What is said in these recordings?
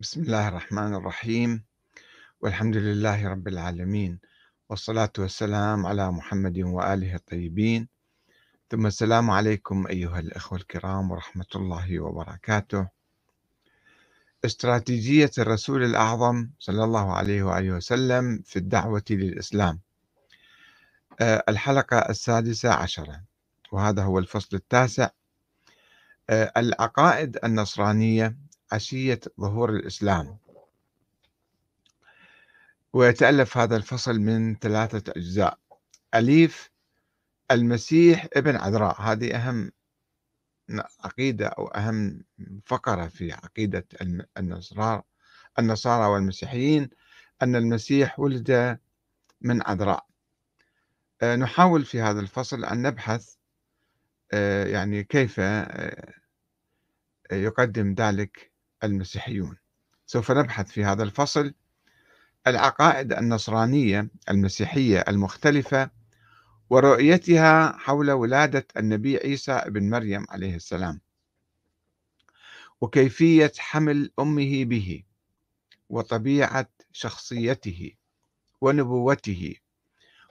بسم الله الرحمن الرحيم، والحمد لله رب العالمين، والصلاة والسلام على محمد وآله الطيبين، ثم السلام عليكم أيها الأخوة الكرام ورحمة الله وبركاته. استراتيجية الرسول الأعظم صلى الله عليه وآله وسلم في الدعوة للإسلام، الحلقة 16، وهذا هو الفصل 9، العقائد النصرانية، عشية ظهور الإسلام. ويتألف هذا الفصل من 3 أجزاء. أليف: المسيح ابن عذراء، هذه أهم عقيدة أو أهم فقرة في عقيدة النصارى والمسيحيين، أن المسيح ولد من عذراء. نحاول في هذا الفصل أن نبحث يعني كيف يقدم ذلك المسيحيون. سوف نبحث في هذا الفصل العقائد النصرانية المسيحية المختلفة ورؤيتها حول ولادة النبي عيسى ابن مريم عليه السلام، وكيفية حمل أمه به، وطبيعة شخصيته ونبوته،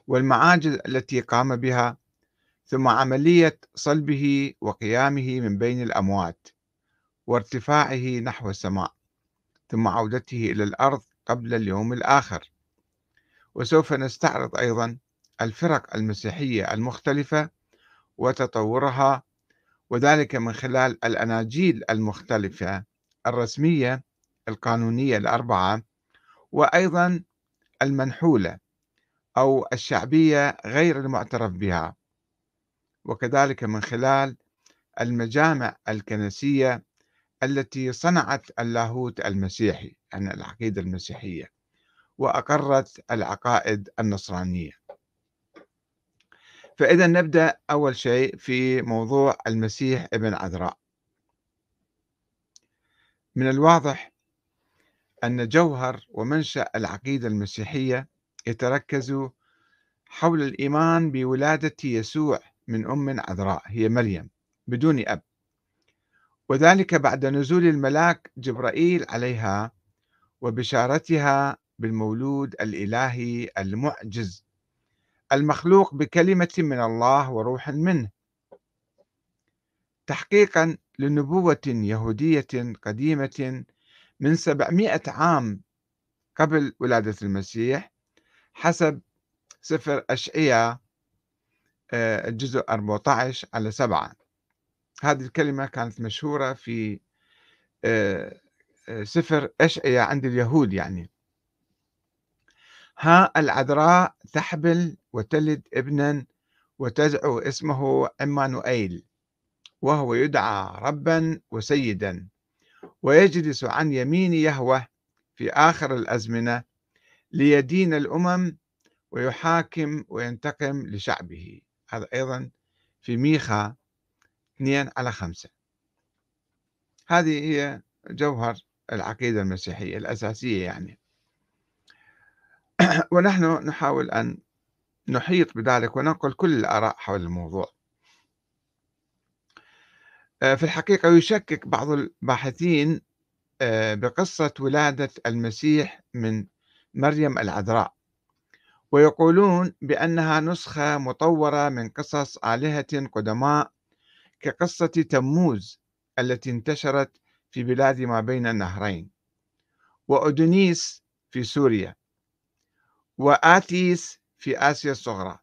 والمعاجز التي قام بها، ثم عملية صلبه وقيامه من بين الأموات، وارتفاعه نحو السماء، ثم عودته إلى الأرض قبل اليوم الآخر. وسوف نستعرض أيضا الفرق المسيحية المختلفة وتطورها، وذلك من خلال الأناجيل المختلفة الرسمية القانونية 4، وأيضا المنحولة أو الشعبية غير المعترف بها، وكذلك من خلال المجامع الكنسية التي صنعت اللاهوت المسيحي عن العقيدة المسيحية وأقرت العقائد النصرانية. فإذا نبدأ أول شيء في موضوع المسيح ابن عذراء. من الواضح أن جوهر ومنشأ العقيدة المسيحية يتركز حول الإيمان بولادة يسوع من أم عذراء، هي مريم، بدون أب، وذلك بعد نزول الملاك جبرائيل عليها وبشارتها بالمولود الإلهي المعجز المخلوق بكلمة من الله وروح منه، تحقيقا لنبوة يهودية قديمة من 700 عام قبل ولادة المسيح، حسب سفر أشعية الجزء 14:7. هذه الكلمة كانت مشهورة في سفر أشعية عند اليهود، يعني ها العذراء تحبل وتلد ابنا وتدعو اسمه عمانوئيل، وهو يدعى ربا وسيدا، ويجلس عن يمين يهوه في آخر الأزمنة ليدين الأمم ويحاكم وينتقم لشعبه. هذا أيضا في ميخا 2:5. هذه هي جوهر العقيدة المسيحية الأساسية يعني. ونحن نحاول أن نحيط بذلك وننقل كل الآراء حول الموضوع. في الحقيقة يشكك بعض الباحثين بقصة ولادة المسيح من مريم العذراء، ويقولون بأنها نسخة مطورة من قصص آلهة قدماء كقصة تموز التي انتشرت في بلاد ما بين النهرين، وأدونيس في سوريا، وآتيس في آسيا الصغرى،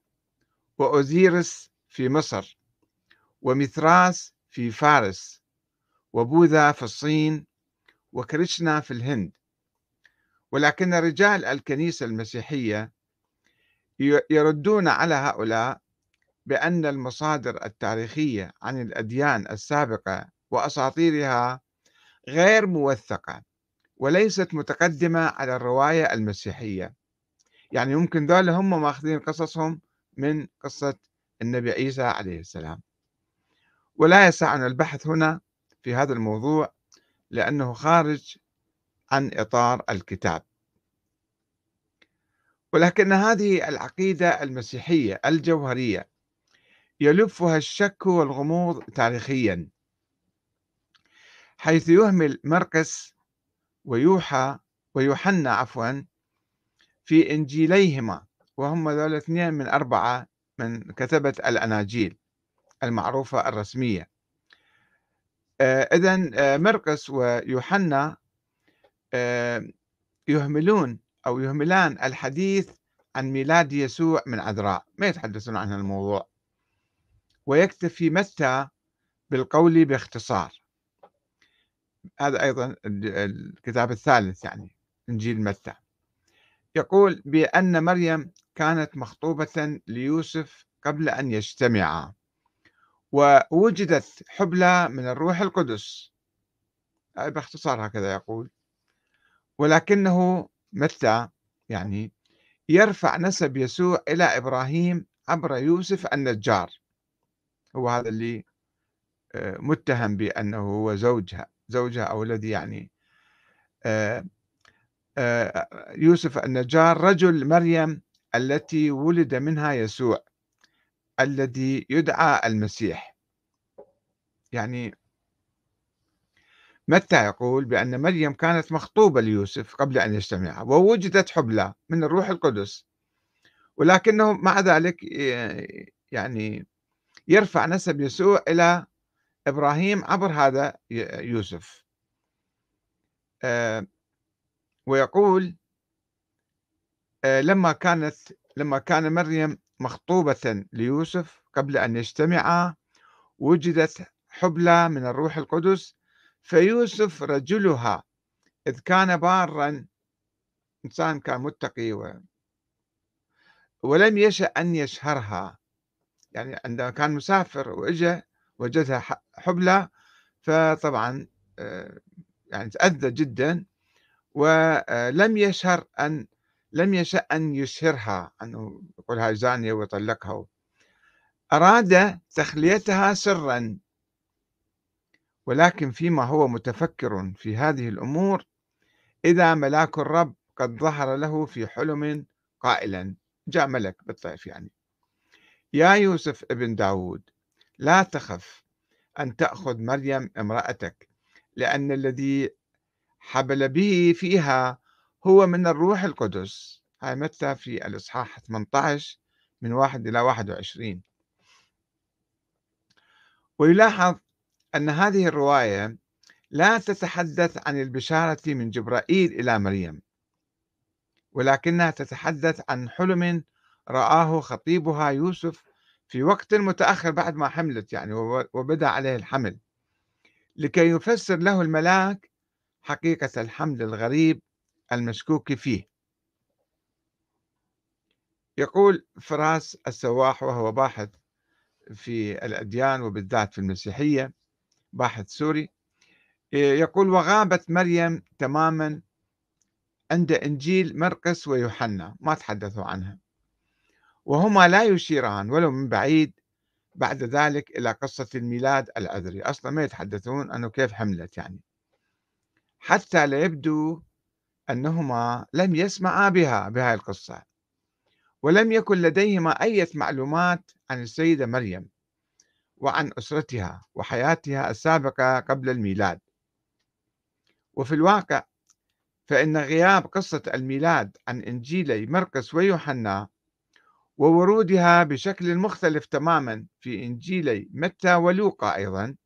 وأوزيرس في مصر، وميثراس في فارس، وبوذا في الصين، وكريشنا في الهند. ولكن رجال الكنيسة المسيحية يردون على هؤلاء بأن المصادر التاريخية عن الأديان السابقة وأساطيرها غير موثقة وليست متقدمة على الرواية المسيحية، يعني يمكن ذلك هم ماخذين قصصهم من قصة النبي عيسى عليه السلام. ولا يسعنا البحث هنا في هذا الموضوع لأنه خارج عن إطار الكتاب. ولكن هذه العقيدة المسيحية الجوهرية يلفها الشك والغموض تاريخيا، حيث يهمل مرقس ويوحنا في إنجيليهما، وهم ذول اثنين من 4 من كتبة الأناجيل المعروفة الرسمية. إذن مرقس ويوحنا يهملان الحديث عن ميلاد يسوع من عذراء، ما يتحدثون عن الموضوع، ويكتفي متى بالقول باختصار. هذا أيضا الكتاب 3 إنجيل متى. يقول بأن مريم كانت مخطوبة ليوسف قبل أن يجتمعا، ووجدت حبلى من الروح القدس، باختصار هكذا يقول. ولكنه متى يرفع نسب يسوع إلى إبراهيم عبر يوسف النجار، هو هذا اللي متهم بأنه هو زوجها أو الذي يوسف النجار رجل مريم التي ولد منها يسوع الذي يدعى المسيح. متى يقول بأن مريم كانت مخطوبة ليوسف قبل أن يجتمعا، ووجدت حبلى من الروح القدس، ولكنه مع ذلك يرفع نسب يسوع إلى إبراهيم عبر هذا يوسف. ويقول لما كان مريم مخطوبة ليوسف قبل أن يجتمعا، وجدت حبلى من الروح القدس، فيوسف رجلها إذ كان بارا، إنسان كان متقي، ولم يشأ أن يشهرها، عندما كان مسافر وإجا وجدها حبلى، فطبعا تأذى جدا، ولم يشأ أن يشهرها، أنه يقول هاي زانية ويطلقها. أراد تخليتها سرا، ولكن فيما هو متفكر في هذه الأمور إذا ملاك الرب قد ظهر له في حلم قائلا، جاء ملك بالطيف يا يوسف ابن داود، لا تخف أن تأخذ مريم امرأتك، لأن الذي حبل به فيها هو من الروح القدس. هاي متى في الإصحاح 18 من 1 إلى 21. ويلاحظ أن هذه الرواية لا تتحدث عن البشارة من جبرائيل إلى مريم، ولكنها تتحدث عن حلم رآه خطيبها يوسف في وقت متأخر بعد ما حملت، وبدأ عليه الحمل، لكي يفسر له الملاك حقيقة الحمل الغريب المشكوك فيه. يقول فراس السواح، وهو باحث في الأديان وبالذات في المسيحية، باحث سوري، يقول وغابت مريم تماما عند إنجيل مرقس ويوحنا، ما تحدثوا عنها، وهما لا يشيران ولو من بعيد بعد ذلك إلى قصة الميلاد العذري، أصلا ما يتحدثون أنه كيف حملت، حتى لا يبدو أنهما لم يسمعا بهذه القصة، ولم يكن لديهما أي معلومات عن السيدة مريم وعن أسرتها وحياتها السابقة قبل الميلاد. وفي الواقع فإن غياب قصة الميلاد عن إنجيلي مرقس ويوحنا وورودها بشكل مختلف تماما في إنجيلي متى ولوقا أيضا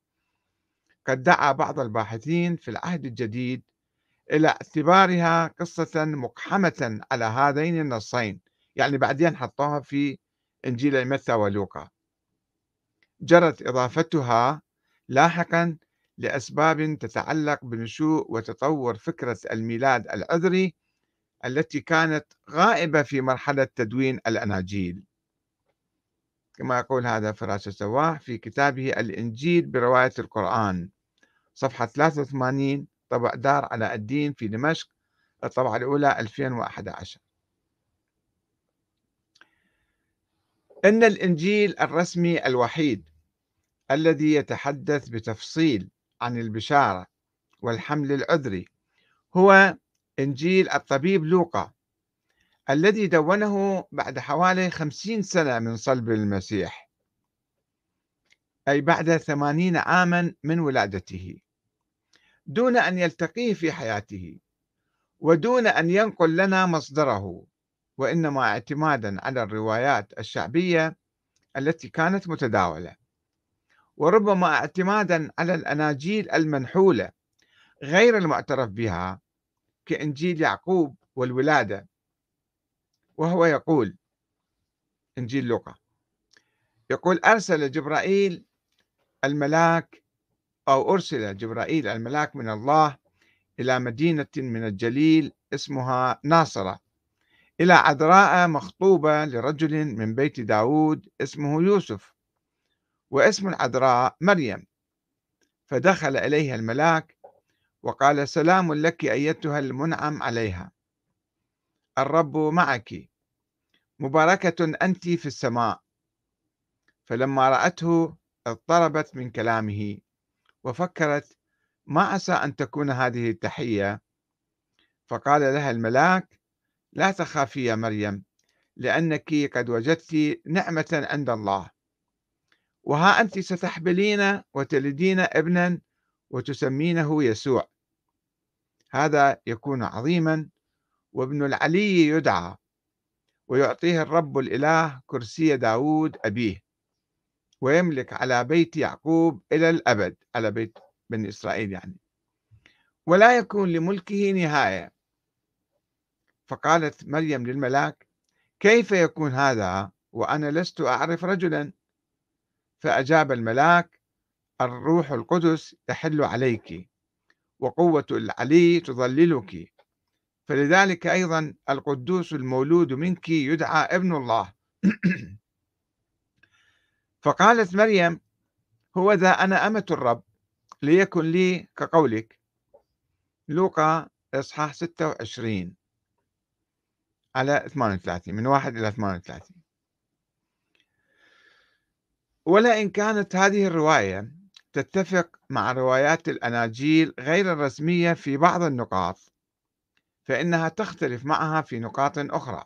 قد دعا بعض الباحثين في العهد الجديد إلى اعتبارها قصة مقحمة على هذين النصين، بعدين حطوها في إنجيلي متى ولوقا. جرت إضافتها لاحقا لأسباب تتعلق بنشوء وتطور فكرة الميلاد العذري التي كانت غائبة في مرحلة تدوين الأناجيل، كما يقول هذا فراس السواح في كتابه الإنجيل برواية القرآن، صفحة 83، طبع دار علاء الدين في دمشق، الطبعة الأولى 2011. إن الإنجيل الرسمي الوحيد الذي يتحدث بتفصيل عن البشارة والحمل العذري هو إنجيل الطبيب لوقا، الذي دونه بعد حوالي 50 سنة من صلب المسيح، أي بعد 80 عاما من ولادته، دون أن يلتقيه في حياته، ودون أن ينقل لنا مصدره، وإنما اعتمادا على الروايات الشعبية التي كانت متداولة، وربما اعتمادا على الأناجيل المنحولة غير المعترف بها كإنجيل يعقوب والولادة. وهو يقول إنجيل لوقا، يقول أرسل جبرائيل الملاك من الله إلى مدينة من الجليل اسمها ناصرة، إلى عذراء مخطوبة لرجل من بيت داود اسمه يوسف، واسم العذراء مريم. فدخل إليها الملاك وقال: سلام لك أيتها المنعم عليها، الرب معك، مباركة أنت في السماء. فلما رأته اضطربت من كلامه، وفكرت: ما عسى أن تكون هذه التحية؟ فقال لها الملاك: لا تخافي يا مريم، لأنك قد وجدت نعمة عند الله، وها أنت ستحبلين وتلدين ابنا وتسمينه يسوع، هذا يكون عظيما وابن العلي يدعى، ويعطيه الرب الإله كرسي داود أبيه، ويملك على بيت يعقوب إلى الأبد، على بيت بني إسرائيل يعني، ولا يكون لملكه نهاية. فقالت مريم للملاك: كيف يكون هذا وأنا لست أعرف رجلا؟ فأجاب الملاك: الروح القدس يحل عليك، وقوة العلي تظللك، فلذلك أيضا القدوس المولود منك يدعى ابن الله. فقالت مريم: هو ذا أنا أمة الرب، ليكن لي كقولك. لوقا إصحاح 26 على 38، من 1 إلى 38. ولئن كانت هذه الرواية تتفق مع روايات الأناجيل غير الرسمية في بعض النقاط، فإنها تختلف معها في نقاط أخرى،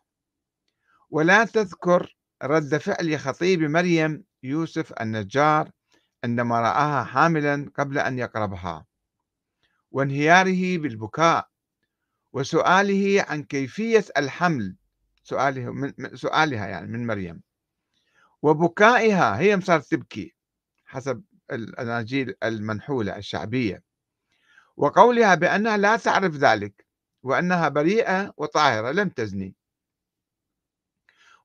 ولا تذكر رد فعل خطيب مريم يوسف النجار عندما رآها حاملا قبل أن يقربها، وانهياره بالبكاء، وسؤاله عن كيفية الحمل، سؤالها يعني من مريم، وبكائها، هي صارت تبكي حسب الأناجيل المنحولة الشعبية، وقولها بأنها لا تعرف ذلك، وأنها بريئة وطاهرة لم تزني،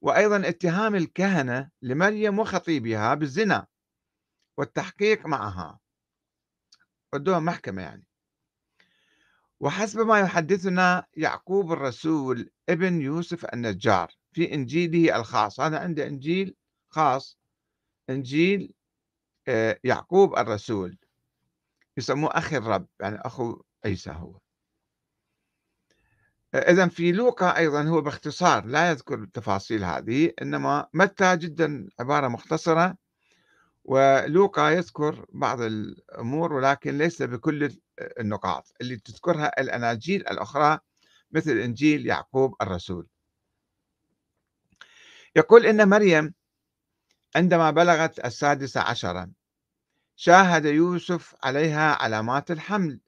وأيضا اتهام الكهنة لمريم وخطيبها بالزنا والتحقيق معها، ودوها محكمة يعني. وحسب ما يحدثنا يعقوب الرسول ابن يوسف النجار في إنجيله الخاص، أنا عندي إنجيل خاص، إنجيل يعقوب الرسول، يسموه أخي الرب، يعني أخو عيسى هو. إذن في لوقا أيضا هو باختصار لا يذكر التفاصيل هذه، إنما متى جدا عبارة مختصرة، ولوقا يذكر بعض الأمور ولكن ليس بكل النقاط اللي تذكرها الأناجيل الأخرى مثل إنجيل يعقوب الرسول. يقول إن مريم عندما بلغت 16 شاهد يوسف عليها علامات الحمل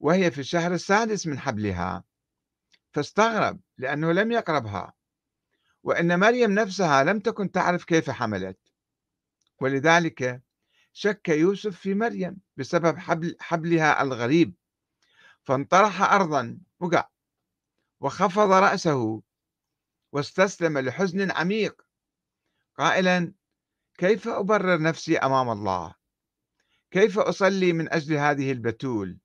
وهي في الشهر 6 من حبلها، فاستغرب لأنه لم يقربها، وإن مريم نفسها لم تكن تعرف كيف حملت، ولذلك شك يوسف في مريم بسبب حبلها الغريب، فانطرح أرضا وقع، وخفض رأسه واستسلم لحزن عميق قائلا: كيف أبرر نفسي أمام الله؟ كيف أصلي من أجل هذه البتول؟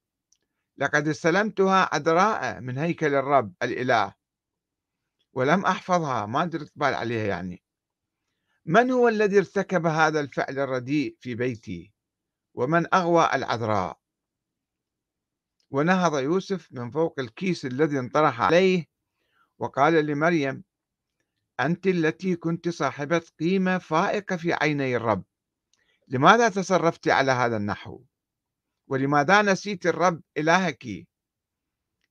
لقد استلمتها عذراء من هيكل الرب الإله ولم أحفظها، ما درت بال عليها يعني. من هو الذي ارتكب هذا الفعل الرديء في بيتي؟ ومن أغوى العذراء؟ ونهض يوسف من فوق الكيس الذي انطرح عليه وقال لمريم: أنت التي كنت صاحبة قيمة فائقة في عيني الرب، لماذا تصرفت على هذا النحو؟ ولماذا نسيت الرب إلهك؟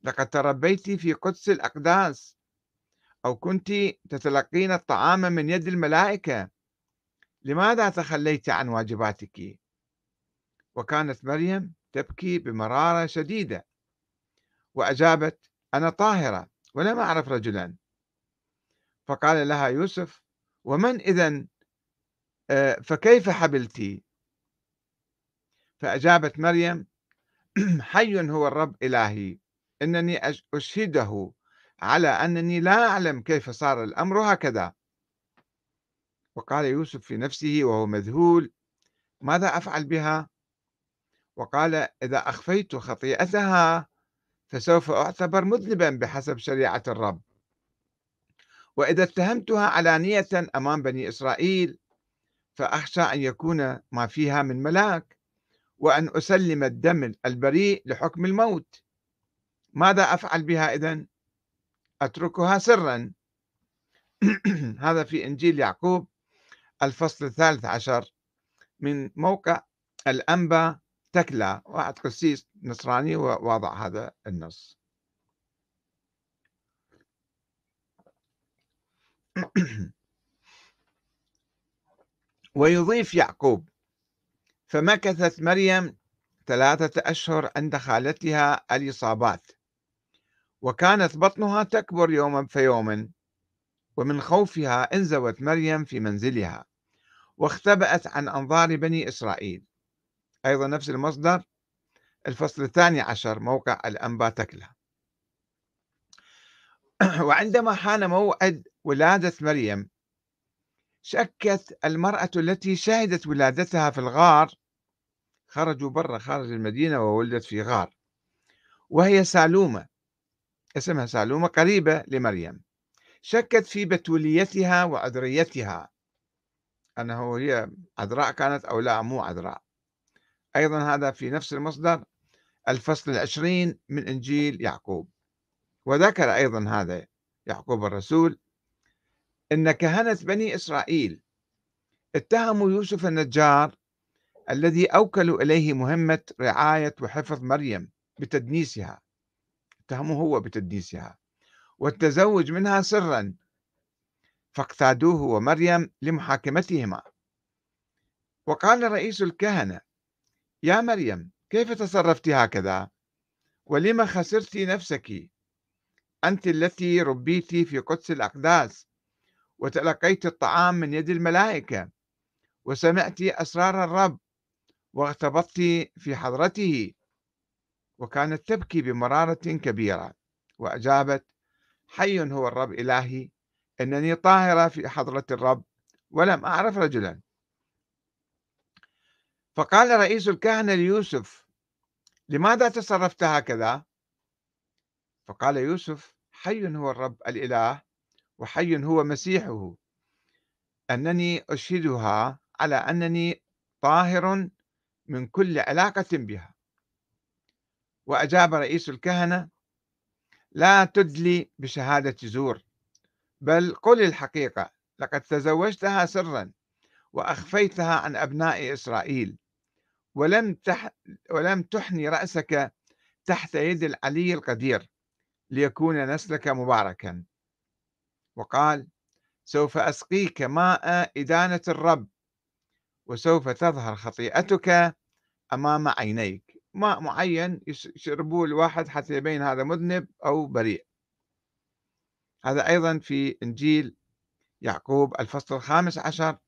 لقد تربيت في قدس الأقداس، أو كنت تتلقين الطعام من يد الملائكة، لماذا تخليت عن واجباتك؟ وكانت مريم تبكي بمرارة شديدة، وأجابت: أنا طاهرة ولم أعرف رجلا. فقال لها يوسف: ومن إذن؟ فكيف حبلتي؟ فأجابت مريم: حي هو الرب إلهي، إنني أشهده على أنني لا أعلم كيف صار الأمر هكذا. وقال يوسف في نفسه وهو مذهول: ماذا أفعل بها؟ وقال: إذا أخفيت خطيئتها فسوف أعتبر مذنبا بحسب شريعة الرب، وإذا اتهمتها علانية أمام بني إسرائيل فأخشى أن يكون ما فيها من ملاك، وأن أسلم الدم البريء لحكم الموت. ماذا أفعل بها إذن؟ أتركها سرا. هذا في إنجيل يعقوب الفصل 13 من موقع الأنبا تكلا، واحد قسيس نصراني ووضع هذا النص. ويضيف يعقوب: فمكثت مريم 3 أشهر عند خالتها اليصابات، وكانت بطنها تكبر يوما فيوما، ومن خوفها انزوت مريم في منزلها واختبأت عن أنظار بني إسرائيل. أيضا نفس المصدر الفصل 12 موقع الأنبا تكلا. وعندما حان موعد ولادة مريم شكت المرأة التي شهدت ولادتها في الغار، خرجوا برا خارج المدينة وولدت في غار، وهي سالومة، اسمها سالومة، قريبة لمريم، شكت في بتوليتها وعذريتها، أنه هي عذراء كانت أو لا مو عذراء. أيضا هذا في نفس المصدر الفصل 20 من إنجيل يعقوب. وذكر أيضا هذا يعقوب الرسول إن كهنة بني إسرائيل اتهموا يوسف النجار الذي أوكلوا إليه مهمة رعاية وحفظ مريم بتدنيسها، اتهموه هو بتدنيسها والتزوج منها سرا، فاقتادوه ومريم لمحاكمتهما. وقال رئيس الكهنة: يا مريم، كيف تصرفت هكذا؟ ولما خسرت نفسك؟ أنت التي ربيت في قدس الأقداس، وتلقيت الطعام من يد الملائكة، وسمعت أسرار الرب، واغتبطت في حضرته. وكانت تبكي بمرارة كبيرة، وأجابت: حي هو الرب إلهي، إنني طاهرة في حضرة الرب ولم أعرف رجلا. فقال رئيس الكهنة ليوسف: لماذا تصرفت هكذا؟ فقال يوسف: حي هو الرب الإله، وحي هو مسيحه، أنني أشهدها على أنني طاهر من كل علاقة بها. وأجاب رئيس الكهنة: لا تدلي بشهادة زور، بل قل الحقيقة، لقد تزوجتها سرا وأخفيتها عن أبناء إسرائيل، ولم تحني رأسك تحت يد العلي القدير، ليكون نسلك مباركا. وقال: سوف أسقيك ماء إدانة الرب، وسوف تظهر خطيئتك أمام عينيك. ماء معين يشربوه الواحد حتى يبين هذا مذنب أو بريء. هذا أيضا في إنجيل يعقوب الفصل 15.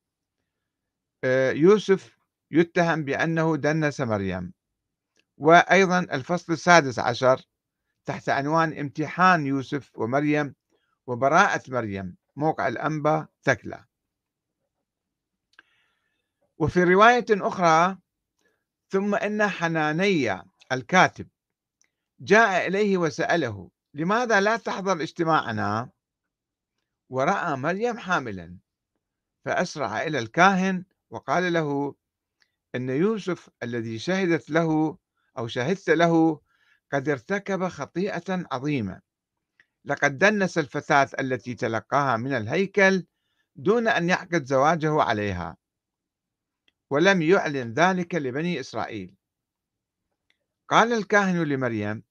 يوسف يتهم بأنه دنس مريم. وأيضا الفصل 16 تحت عنوان امتحان يوسف ومريم وبراءة مريم موقع الأنبا تكلا. وفي رواية أخرى: ثم إن حنانية الكاتب جاء إليه وسأله: لماذا لا تحضر اجتماعنا؟ ورأى مريم حاملا، فأسرع إلى الكاهن وقال له: إن يوسف الذي شهدت له أو شهدت له قد ارتكب خطيئة عظيمة، لقد دنس الفتاة التي تلقاها من الهيكل دون أن يعقد زواجه عليها، ولم يعلن ذلك لبني إسرائيل. قال الكاهن لمريم: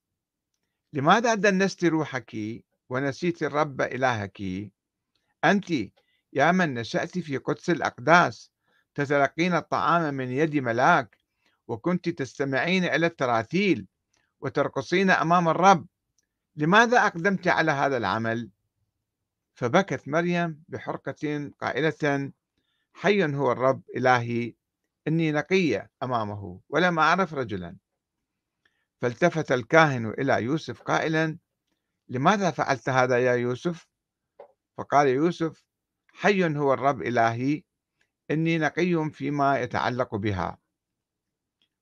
لماذا دنست روحك ونسيت الرب إلهك؟ أنت يا من نشأت في قدس الأقداس تتلقين الطعام من يد ملاك، وكنت تستمعين إلى التراتيل وترقصين أمام الرب، لماذا أقدمت على هذا العمل؟ فبكت مريم بحرقة قائلة: حي هو الرب إلهي إني نقية أمامه ولم أعرف رجلا. فالتفت الكاهن إلى يوسف قائلا: لماذا فعلت هذا يا يوسف؟ فقال يوسف: حي هو الرب إلهي إني نقي فيما يتعلق بها.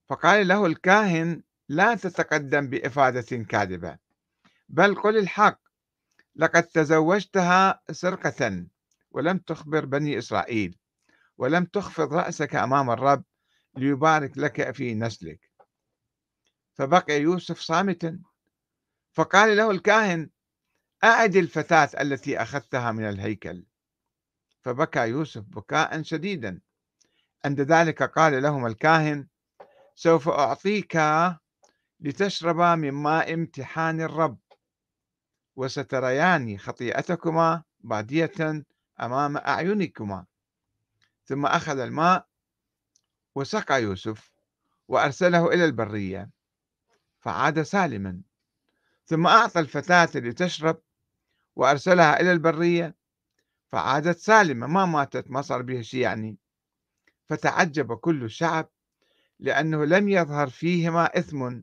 فقال له الكاهن: لا تتقدم بإفادة كاذبة بل قل الحق، لقد تزوجتها سرقة ولم تخبر بني إسرائيل ولم تخفض رأسك أمام الرب ليبارك لك في نسلك. فبقي يوسف صامتا. فقال له الكاهن: أعد الفتاة التي أخذتها من الهيكل. فبكى يوسف بكاء شديدا. عند ذلك قال لهم الكاهن: سوف أعطيك لتشرب من ماء امتحان الرب، وستريان خطيئتكما بادية أمام أعينكما. ثم أخذ الماء وسقى يوسف وأرسله إلى البرية فعاد سالما. ثم أعطى الفتاة لتشرب وأرسلها إلى البرية فعادت سالمة، ما ماتت، ما صار بها شيء يعني. فتعجب كل الشعب لأنه لم يظهر فيهما إثم.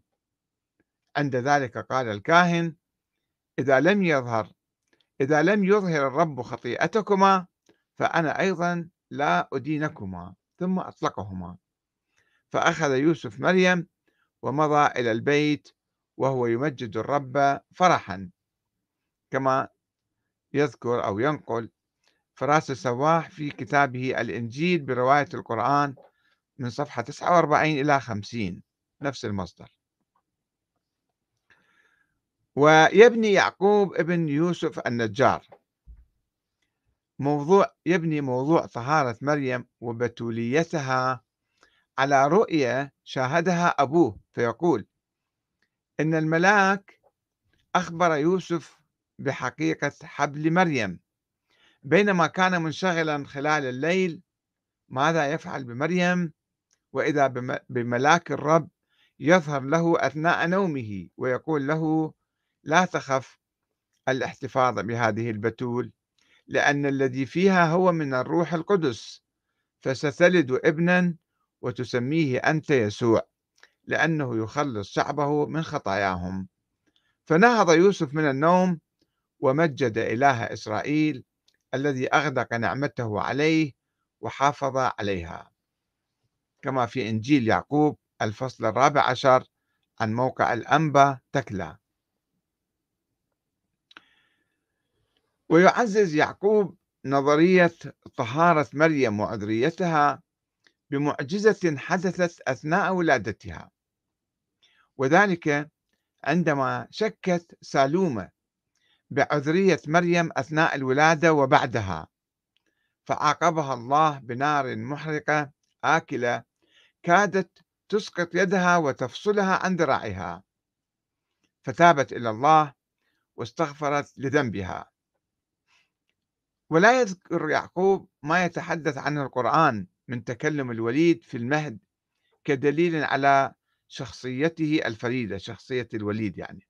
عند ذلك قال الكاهن: إذا لم يظهر الرب خطيئتكما فأنا أيضا لا أدينكما. ثم أطلقهما. فأخذ يوسف مريم ومضى إلى البيت وهو يمجد الرب فرحا، كما يذكر أو ينقل فراس السواح في كتابه الإنجيل برواية القرآن من صفحة 49 إلى 50 نفس المصدر. ويبني يعقوب ابن يوسف النجار. موضوع طهارة مريم وبتوليتها على رؤية شاهدها أبوه، فيقول إن الملاك أخبر يوسف بحقيقة حبل مريم بينما كان منشغلا خلال الليل ماذا يفعل بمريم، وإذا بملاك الرب يظهر له أثناء نومه ويقول له: لا تخف الاحتفاظ بهذه البتول لأن الذي فيها هو من الروح القدس، فستلد ابنا وتسميه أنت يسوع لأنه يخلص شعبه من خطاياهم. فنهض يوسف من النوم ومجد إله إسرائيل الذي أغدق نعمته عليه وحافظ عليها، كما في إنجيل يعقوب الفصل 14 عن موقع الأنبا تكلا. ويعزز يعقوب نظرية طهارة مريم وعذريتها بمعجزة حدثت أثناء ولادتها، وذلك عندما شكت سالومة بعذرية مريم أثناء الولادة وبعدها، فعاقبها الله بنار محرقة آكلة كادت تسقط يدها وتفصلها عن ذراعها، فتابت إلى الله واستغفرت لذنبها. ولا يذكر يعقوب ما يتحدث عنه القرآن من تكلم الوليد في المهد كدليل على شخصيته الفريدة، شخصية الوليد يعني،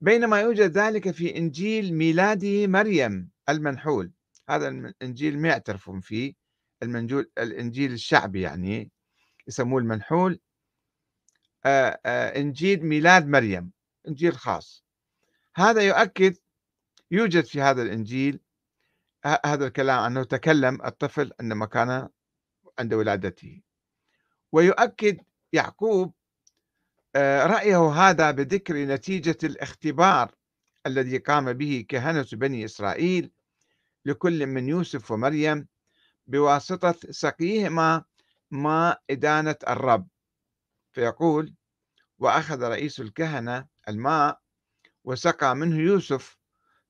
بينما يوجد ذلك في إنجيل ميلاده مريم المنحول. هذا الإنجيل ما يعترفون فيه، الإنجيل الشعبي يعني يسموه المنحول، إنجيل ميلاد مريم، إنجيل خاص. هذا يؤكد يوجد في هذا الإنجيل هذا الكلام أنه تكلم الطفل عندما كان عند ولادته. ويؤكد يعقوب رأيه هذا بذكر نتيجة الاختبار الذي قام به كهنة بني إسرائيل لكل من يوسف ومريم بواسطة سقيهما ماء إدانة الرب، فيقول: وأخذ رئيس الكهنة الماء وسقى منه يوسف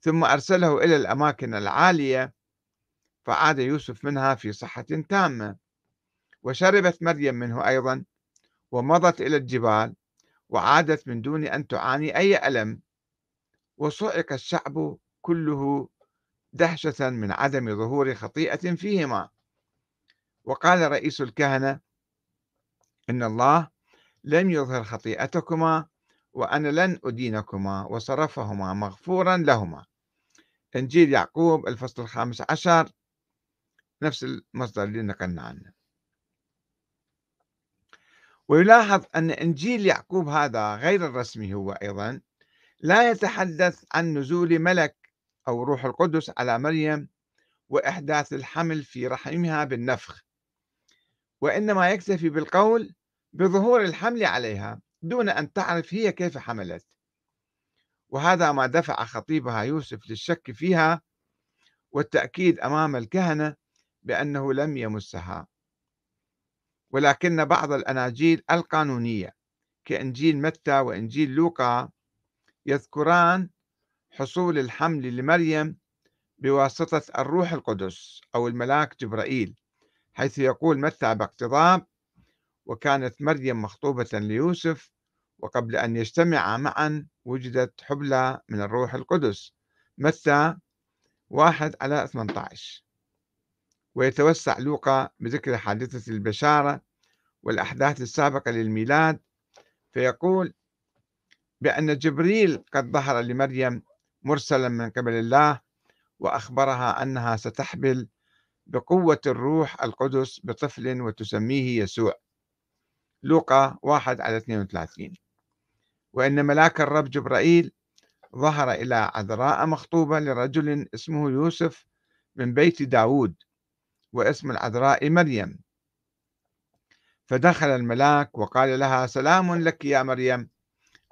ثم أرسله إلى الأماكن العالية فعاد يوسف منها في صحة تامة، وشربت مريم منه أيضا ومضت إلى الجبال وعادت من دون أن تعاني أي ألم. وصعق الشعب كله دهشة من عدم ظهور خطيئة فيهما. وقال رئيس الكهنة: إن الله لم يظهر خطيئتكما وأنا لن أدينكما، وصرفهما مغفورا لهما. إنجيل يعقوب الفصل 15 نفس المصدر اللي نقلنا عنه. ويلاحظ أن إنجيل يعقوب هذا غير الرسمي هو أيضا لا يتحدث عن نزول ملك أو روح القدس على مريم وإحداث الحمل في رحمها بالنفخ، وإنما يكتفي بالقول بظهور الحمل عليها دون أن تعرف هي كيف حملت، وهذا ما دفع خطيبها يوسف للشك فيها والتأكيد أمام الكهنة بأنه لم يمسها. ولكن بعض الأناجيل القانونية كإنجيل متى وإنجيل لوقا يذكران حصول الحمل لمريم بواسطة الروح القدس أو الملاك جبرائيل، حيث يقول متى باقتضاب: وكانت مريم مخطوبة ليوسف وقبل أن يجتمعا معا وجدت حبلى من الروح القدس، متى 1:18. ويتوسع لوقا بذكر حادثة البشارة والأحداث السابقة للميلاد، فيقول بأن جبريل قد ظهر لمريم مرسلا من قبل الله وأخبرها أنها ستحبل بقوة الروح القدس بطفل وتسميه يسوع، لوقا 1:32. وإن ملاك الرب جبرائيل ظهر إلى عذراء مخطوبة لرجل اسمه يوسف من بيت داود، واسم العذراء مريم، فدخل الملاك وقال لها: سلام لك يا مريم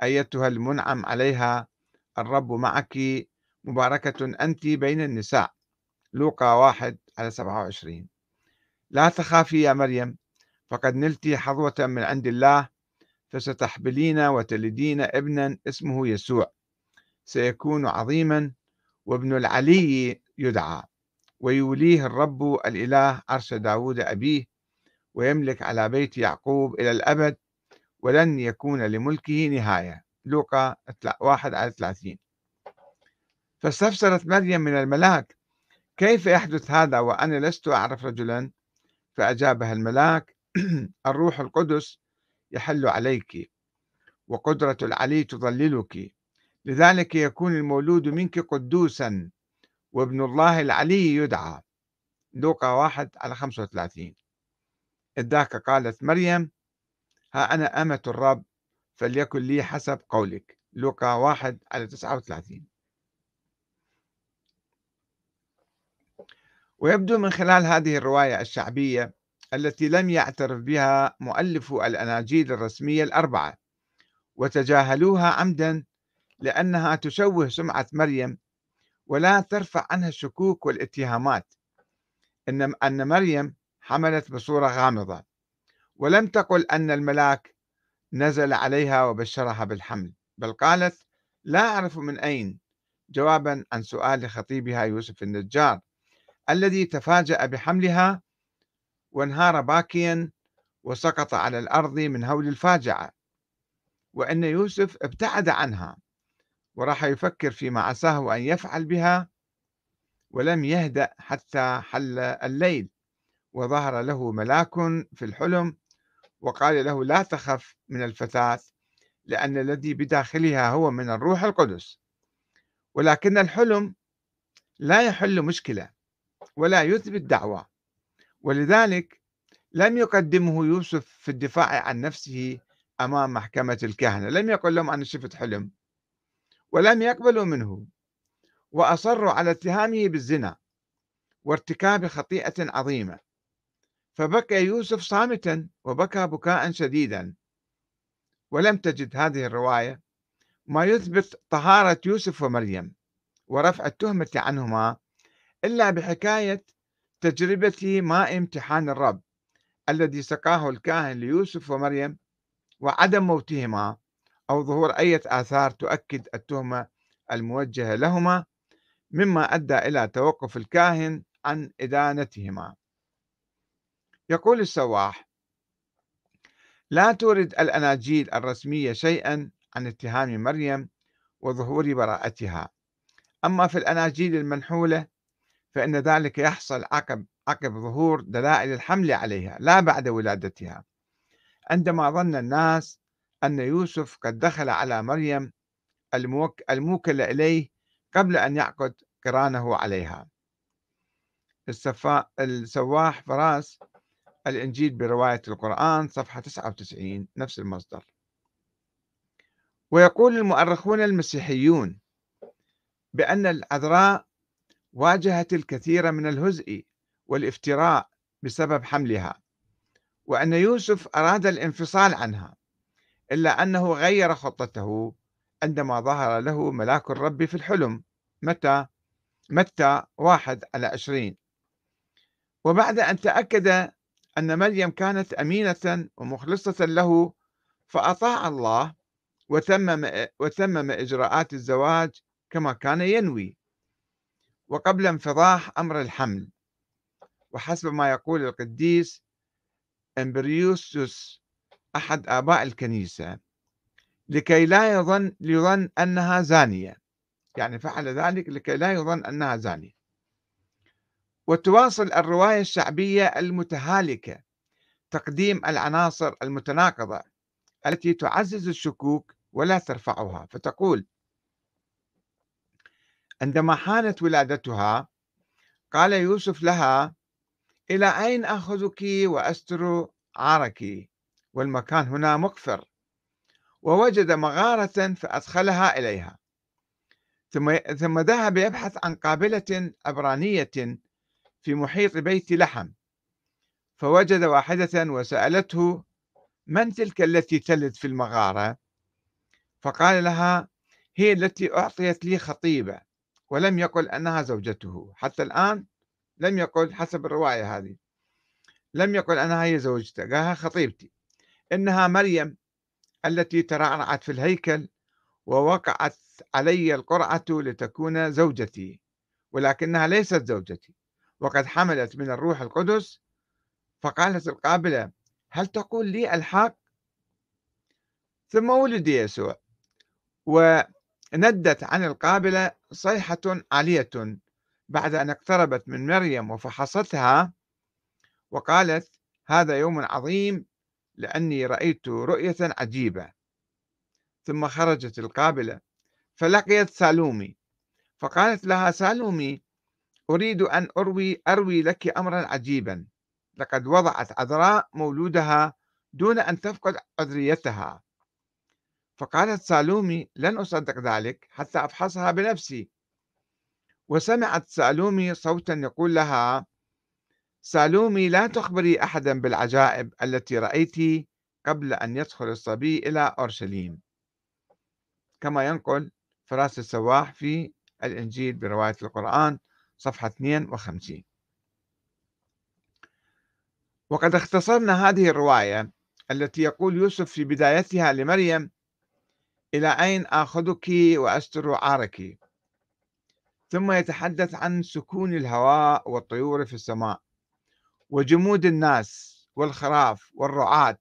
أيتها المنعم عليها، الرب معك، مباركة أنت بين النساء، لوقا 1:27. لا تخافي يا مريم، فقد نلت حظوة من عند الله، فستحبلين وتلدين ابنا اسمه يسوع، سيكون عظيما وابن العلي يدعى، ويوليه الرب الإله عرش داود أبيه، ويملك على بيت يعقوب إلى الأبد، ولن يكون لملكه نهاية، لوقا 1:30. فاستفسرت مريم من الملاك: كيف يحدث هذا وأنا لست أعرف رجلا؟ فأجابها الملاك: الروح القدس يحل عليك وقدرة العلي تضللك، لذلك يكون المولود منك قدوسا وابن الله العلي يدعى، لوقا 1:35. إذاك قالت مريم: ها أنا أمة الرب، فليكن لي حسب قولك، لوقا 1:39. ويبدو من خلال هذه الرواية الشعبية التي لم يعترف بها مؤلفو الأناجيل الرسمية الأربعة وتجاهلوها عمدا، لأنها تشوه سمعة مريم ولا ترفع عنها الشكوك والاتهامات أن مريم حملت بصورة غامضة، ولم تقل أن الملاك نزل عليها وبشرها بالحمل، بل قالت: لا أعرف من أين، جوابا عن سؤال خطيبها يوسف النجار الذي تفاجأ بحملها وانهار باكيا وسقط على الأرض من هول الفاجعة، وأن يوسف ابتعد عنها وراح يفكر فيما عساه أن يفعل بها، ولم يهدأ حتى حل الليل، وظهر له ملاك في الحلم وقال له: لا تخف من الفتاة، لأن الذي بداخلها هو من الروح القدس. ولكن الحلم لا يحل مشكلة ولا يثبت دعوة، ولذلك لم يقدمه يوسف في الدفاع عن نفسه أمام محكمة الكهنة، لم يقل لهم أنا شفت حلم، ولم يقبلوا منه، وأصروا على اتهامه بالزنا وارتكاب خطيئة عظيمة، فبكى يوسف صامتا وبكى بكاء شديدا. ولم تجد هذه الرواية ما يثبت طهارة يوسف ومريم ورفع التهمة عنهما إلا بحكاية تجربة ماء امتحان الرب الذي سقاه الكاهن ليوسف ومريم وعدم موتهما، أو ظهور أي آثار تؤكد التهمة الموجهة لهما، مما أدى إلى توقف الكاهن عن إدانتهما. يقول السواح: لا تورد الأناجيل الرسمية شيئا عن اتهام مريم وظهور براءتها، أما في الأناجيل المنحولة فإن ذلك يحصل عقب ظهور دلائل الحمل عليها لا بعد ولادتها، عندما ظن الناس أن يوسف قد دخل على مريم الموكل إليه قبل أن يعقد قرانه عليها. السواح فراس، الإنجيل برواية القرآن، صفحة 99، نفس المصدر. ويقول المؤرخون المسيحيون بأن العذراء واجهت الكثير من الهزء والافتراء بسبب حملها، وأن يوسف أراد الانفصال عنها، إلا أنه غير خطته عندما ظهر له ملاك الرب في الحلم، متى 1:20. وبعد أن تأكد أن مريم كانت أمينة ومخلصة له، فأطاع الله وتمم إجراءات الزواج كما كان ينوي وقبل انفضاح أمر الحمل. وحسب ما يقول القديس إمبريوسوس أحد آباء الكنيسة، لكي لا يظن أنها زانية، يعني فعل ذلك لكي لا يظن أنها زانية. وتواصل الرواية الشعبية المتهالكة تقديم العناصر المتناقضة التي تعزز الشكوك ولا ترفعها، فتقول: عندما حانت ولادتها قال يوسف لها: إلى أين أخذك وأستر عارك؟ والمكان هنا مقفر. ووجد مغارة فأدخلها إليها، ثم ذهب يبحث عن قابلة عبرانية في محيط بيت لحم، فوجد واحدة وسألته: من تلك التي تلد في المغارة؟ فقال لها: هي التي أعطيت لي خطيبة، ولم يقل أنها زوجته. حتى الآن لم يقل، حسب الرواية هذه لم يقل أنها هي زوجته، قالها خطيبتي، إنها مريم التي ترعرعت في الهيكل ووقعت علي القرعة لتكون زوجتي، ولكنها ليست زوجتي، وقد حملت من الروح القدس. فقالت القابلة: هل تقول لي الحق؟ ثم ولد يسوع. وندت عن القابلة صيحة عالية بعد أن اقتربت من مريم وفحصتها، وقالت: هذا يوم عظيم، لأني رأيت رؤية عجيبة. ثم خرجت القابلة فلقيت سالومي، فقالت لها: سالومي، أريد أن أروي لك أمرا عجيبا. لقد وضعت عذراء مولودها دون أن تفقد عذريتها. فقالت سالومي: لن أصدق ذلك حتى أفحصها بنفسي. وسمعت سالومي صوتا يقول لها: سالومي، لا تخبري أحدا بالعجائب التي رأيت قبل أن يدخل الصبي إلى أورشليم، كما ينقل فراس السواح في الإنجيل برواية القرآن، صفحة 52. وقد اختصرنا هذه الرواية التي يقول يوسف في بدايتها لمريم: إلى أين آخذك وأستر عارك؟ ثم يتحدث عن سكون الهواء والطيور في السماء، وجمود الناس والخراف والرعاة،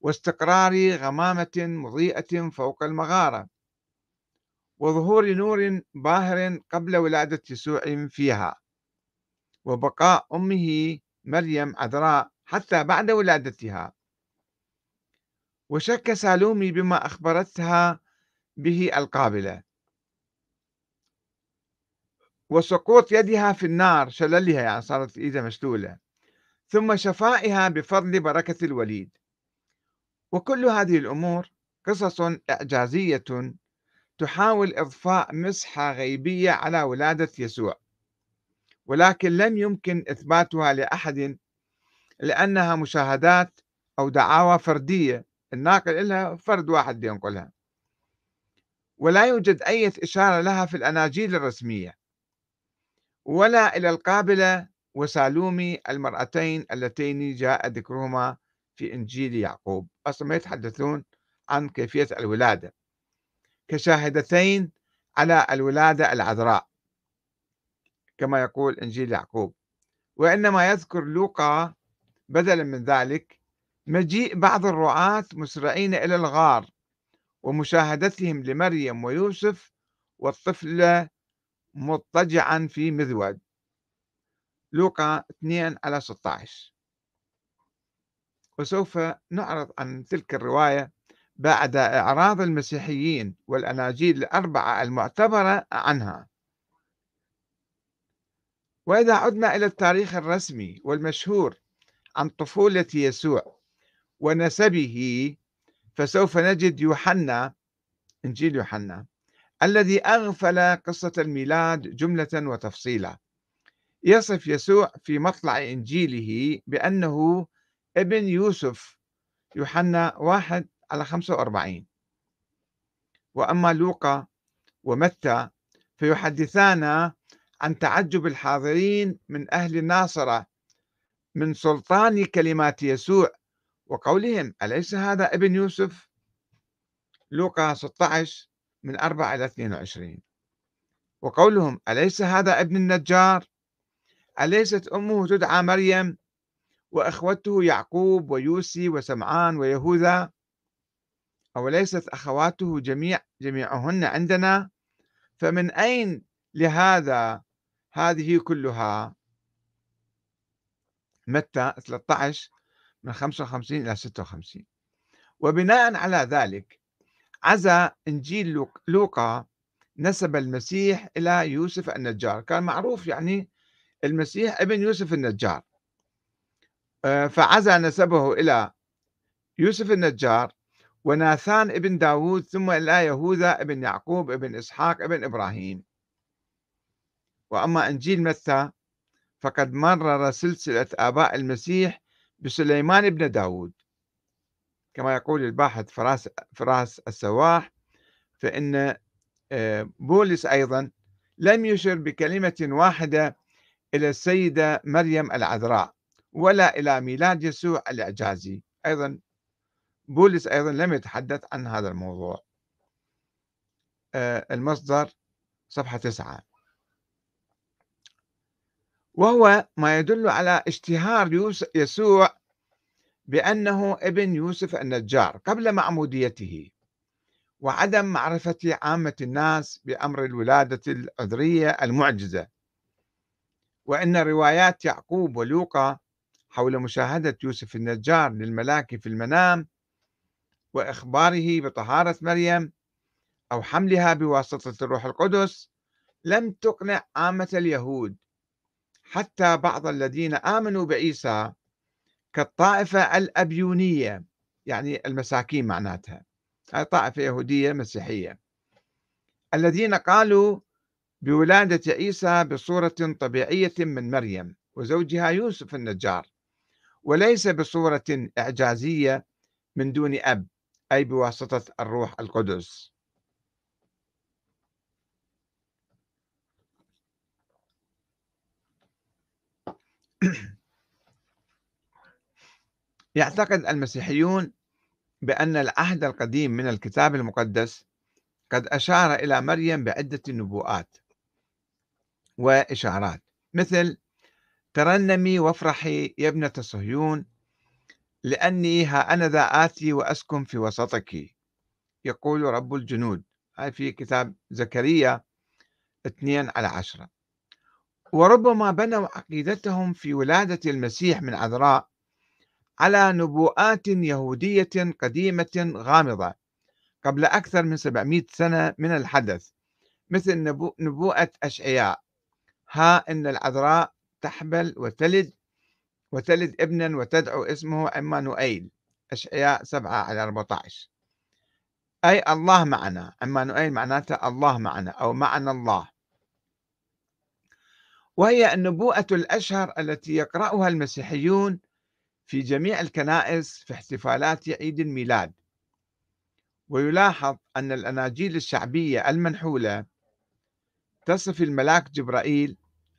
واستقرار غمامة مضيئة فوق المغارة، وظهور نور باهر قبل ولادة يسوع فيها، وبقاء أمه مريم عذراء حتى بعد ولادتها. وشك سالومي بما أخبرتها به القابلة، وسقوط يدها في النار، شللها يعني صارت إيدها مشلولة، ثم شفائها بفضل بركة الوليد. وكل هذه الأمور قصص إعجازية تحاول إضفاء مسحة غيبية على ولادة يسوع، ولكن لم يمكن إثباتها لأحد، لأنها مشاهدات أو دعاوى فردية، الناقل إلها فرد واحد ينقلها، ولا يوجد أي إشارة لها في الأناجيل الرسمية، ولا إلى القابلة وسالومي المرأتين اللتين جاء ذكرهما في إنجيل يعقوب، أصلا ما يتحدثون عن كيفية الولادة، كشاهدتين على الولادة العذراء كما يقول إنجيل يعقوب. وإنما يذكر لوقا بدلا من ذلك مجيء بعض الرعاة مسرعين إلى الغار ومشاهدتهم لمريم ويوسف والطفل مضطجعا في مذود، لوقا 2:16. وسوف نعرض عن تلك الرواية بعد إعراض المسيحيين والأناجيل الأربعة المعتبرة عنها. وإذا عدنا إلى التاريخ الرسمي والمشهور عن طفولة يسوع ونسبه، فسوف نجد يوحنا، إنجيل يوحنا الذي أغفل قصة الميلاد جملة وتفصيلا. يصف يسوع في مطلع إنجيله بأنه ابن يوسف، يوحنا 1:45. وأما لوقا ومتى فيحدثانا عن تعجب الحاضرين من أهل الناصرة من سلطان كلمات يسوع وقولهم أليس هذا ابن يوسف؟ لوقا 16:4-22. وقولهم أليس هذا ابن النجار؟ أليست أمه تدعى مريم وأخوته يعقوب ويوسي وسمعان ويهوذا؟ أو ليست أخواته جميعهن عندنا؟ فمن أين لهذا هذه كلها؟ متى 13:55-56. وبناء على ذلك عزى إنجيل لوقا نسب المسيح إلى يوسف النجار، كان معروف يعني المسيح ابن يوسف النجار، فعزى نسبه إلى يوسف النجار وناثان ابن داود، ثم إلى يهوذا ابن يعقوب ابن إسحاق ابن إبراهيم. وأما إنجيل متى فقد مرر سلسلة آباء المسيح بسليمان ابن داود، كما يقول الباحث فراس السواح، فإن بولس أيضا لم يشر بكلمة واحدة إلى السيدة مريم العذراء ولا إلى ميلاد يسوع الإعجازي، أيضا بولس أيضا لم يتحدث عن هذا الموضوع. المصدر صفحة 9. وهو ما يدل على اشتهار يسوع بأنه ابن يوسف النجار قبل معموديته، وعدم معرفة عامة الناس بأمر الولادة العذرية المعجزة. وإن روايات يعقوب ولوقا حول مشاهدة يوسف النجار للملاك في المنام وإخباره بطهارة مريم أو حملها بواسطة الروح القدس لم تقنع عامة اليهود، حتى بعض الذين آمنوا بعيسى كالطائفة الأبيونية، يعني المساكين معناتها، هذه طائفة يهودية مسيحية، الذين قالوا بولادة عيسى بصورة طبيعية من مريم وزوجها يوسف النجار، وليس بصورة إعجازية من دون أب، أي بواسطة الروح القدس. يعتقد المسيحيون بأن العهد القديم من الكتاب المقدس قد أشار إلى مريم بعدة نبوءات وإشارات، مثل ترنمي وافرحي يا ابنة صهيون لأني ها أنا ذا آتي وأسكن في وسطك، يقول رب الجنود، هاي في كتاب زكريا 2:10. وربما بنوا عقيدتهم في ولادة المسيح من عذراء على نبوءات يهودية قديمة غامضة قبل أكثر من 700 سنة من الحدث، مثل نبوءة أشعياء، ها إن العذراء تحبل وتلد ابنا وتدعو اسمه عمانوئيل، أشعياء 7:14. أي الله معنا، عمانوئيل معناته الله معنا أو معنا الله. وهي النبوءة الأشهر التي يقرأها المسيحيون في جميع الكنائس في احتفالات عيد الميلاد. ويلاحظ أن الأناجيل الشعبية المنحولة تصف الملاك جبرائيل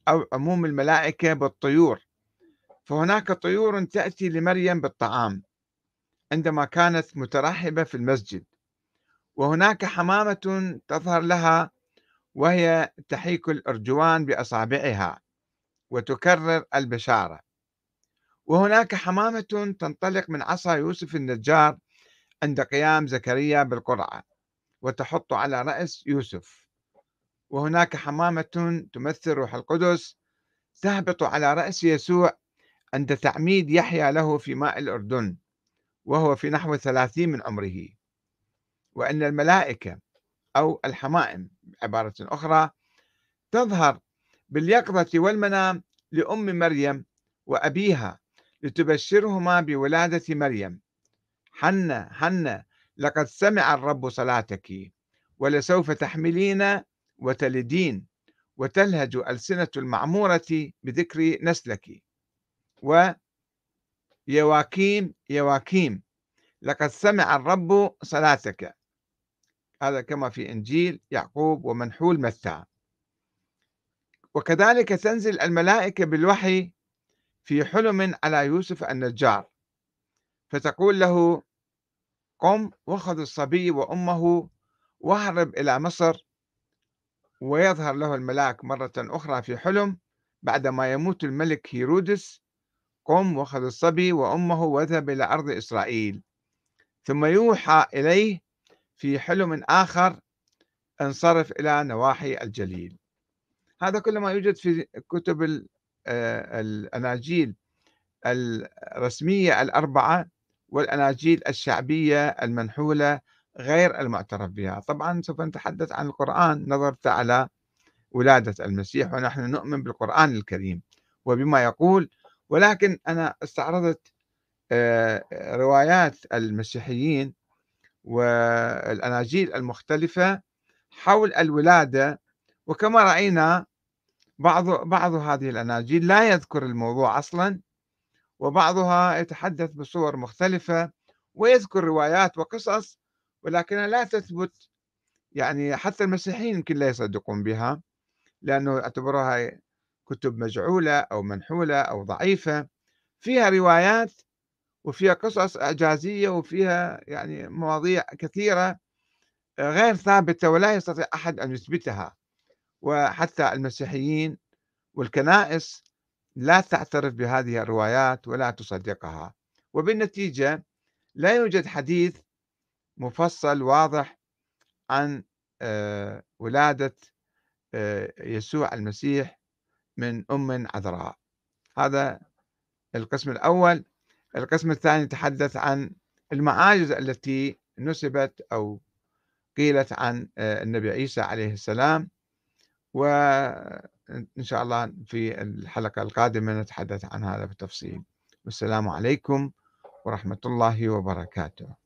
أو عموم الملائكة بالطيور، فهناك طيور تأتي لمريم بالطعام عندما كانت مترحبة في المسجد، وهناك حمامة تظهر لها وهي تحيك الأرجوان بأصابعها وتكرر البشارة، وهناك حمامة تنطلق من عصا يوسف النجار عند قيام زكريا بالقرعة وتحط على رأس يوسف، وهناك حمامة تمثل روح القدس تهبط على رأس يسوع عند تعميد يحيى له في ماء الأردن وهو في نحو 30 من عمره، وأن الملائكة أو الحمائم بعبارة أخرى تظهر باليقظة والمنام لأم مريم وأبيها لتبشرهما بولادة مريم. حنة حنة، لقد سمع الرب صلاتك، ولسوف تحملين وتلدين، وتلهج ألسنة المعمورة بذكر نسلك. ويواكيم يواكيم، لقد سمع الرب صلاتك. هذا كما في إنجيل يعقوب ومنحول متى. وكذلك تنزل الملائكة بالوحي في حلم على يوسف النجار فتقول له: قم وخذ الصبي وأمه واهرب إلى مصر. ويظهر له الملاك مرة أخرى في حلم بعدما يموت الملك هيرودس: قم وخذ الصبي وأمه واذهب إلى أرض إسرائيل. ثم يوحى إليه في حلم آخر: انصرف إلى نواحي الجليل. هذا كل ما يوجد في كتب الأناجيل الرسمية الأربعة والأناجيل الشعبية المنحولة غير المعترف بها. طبعا سوف نتحدث عن القرآن، نظرت على ولادة المسيح، ونحن نؤمن بالقرآن الكريم وبما يقول، ولكن أنا استعرضت روايات المسيحيين والأناجيل المختلفة حول الولادة. وكما رأينا بعض هذه الأناجيل لا يذكر الموضوع أصلا، وبعضها يتحدث بصور مختلفة ويذكر روايات وقصص ولكنها لا تثبت، يعني حتى المسيحيين يمكن لا يصدقون بها لأنه يعتبروها كتب مجعولة أو منحولة أو ضعيفة، فيها روايات وفيها قصص إعجازية وفيها يعني مواضيع كثيرة غير ثابتة ولا يستطيع أحد أن يثبتها. وحتى المسيحيين والكنائس لا تعترف بهذه الروايات ولا تصدقها، وبالنتيجة لا يوجد حديث مفصل واضح عن ولادة يسوع المسيح من أم عذراء. هذا القسم الأول. القسم الثاني يتحدث عن المعاجز التي نسبت أو قيلت عن النبي عيسى عليه السلام، وإن شاء الله في الحلقة القادمة نتحدث عن هذا بالتفصيل. والسلام عليكم ورحمة الله وبركاته.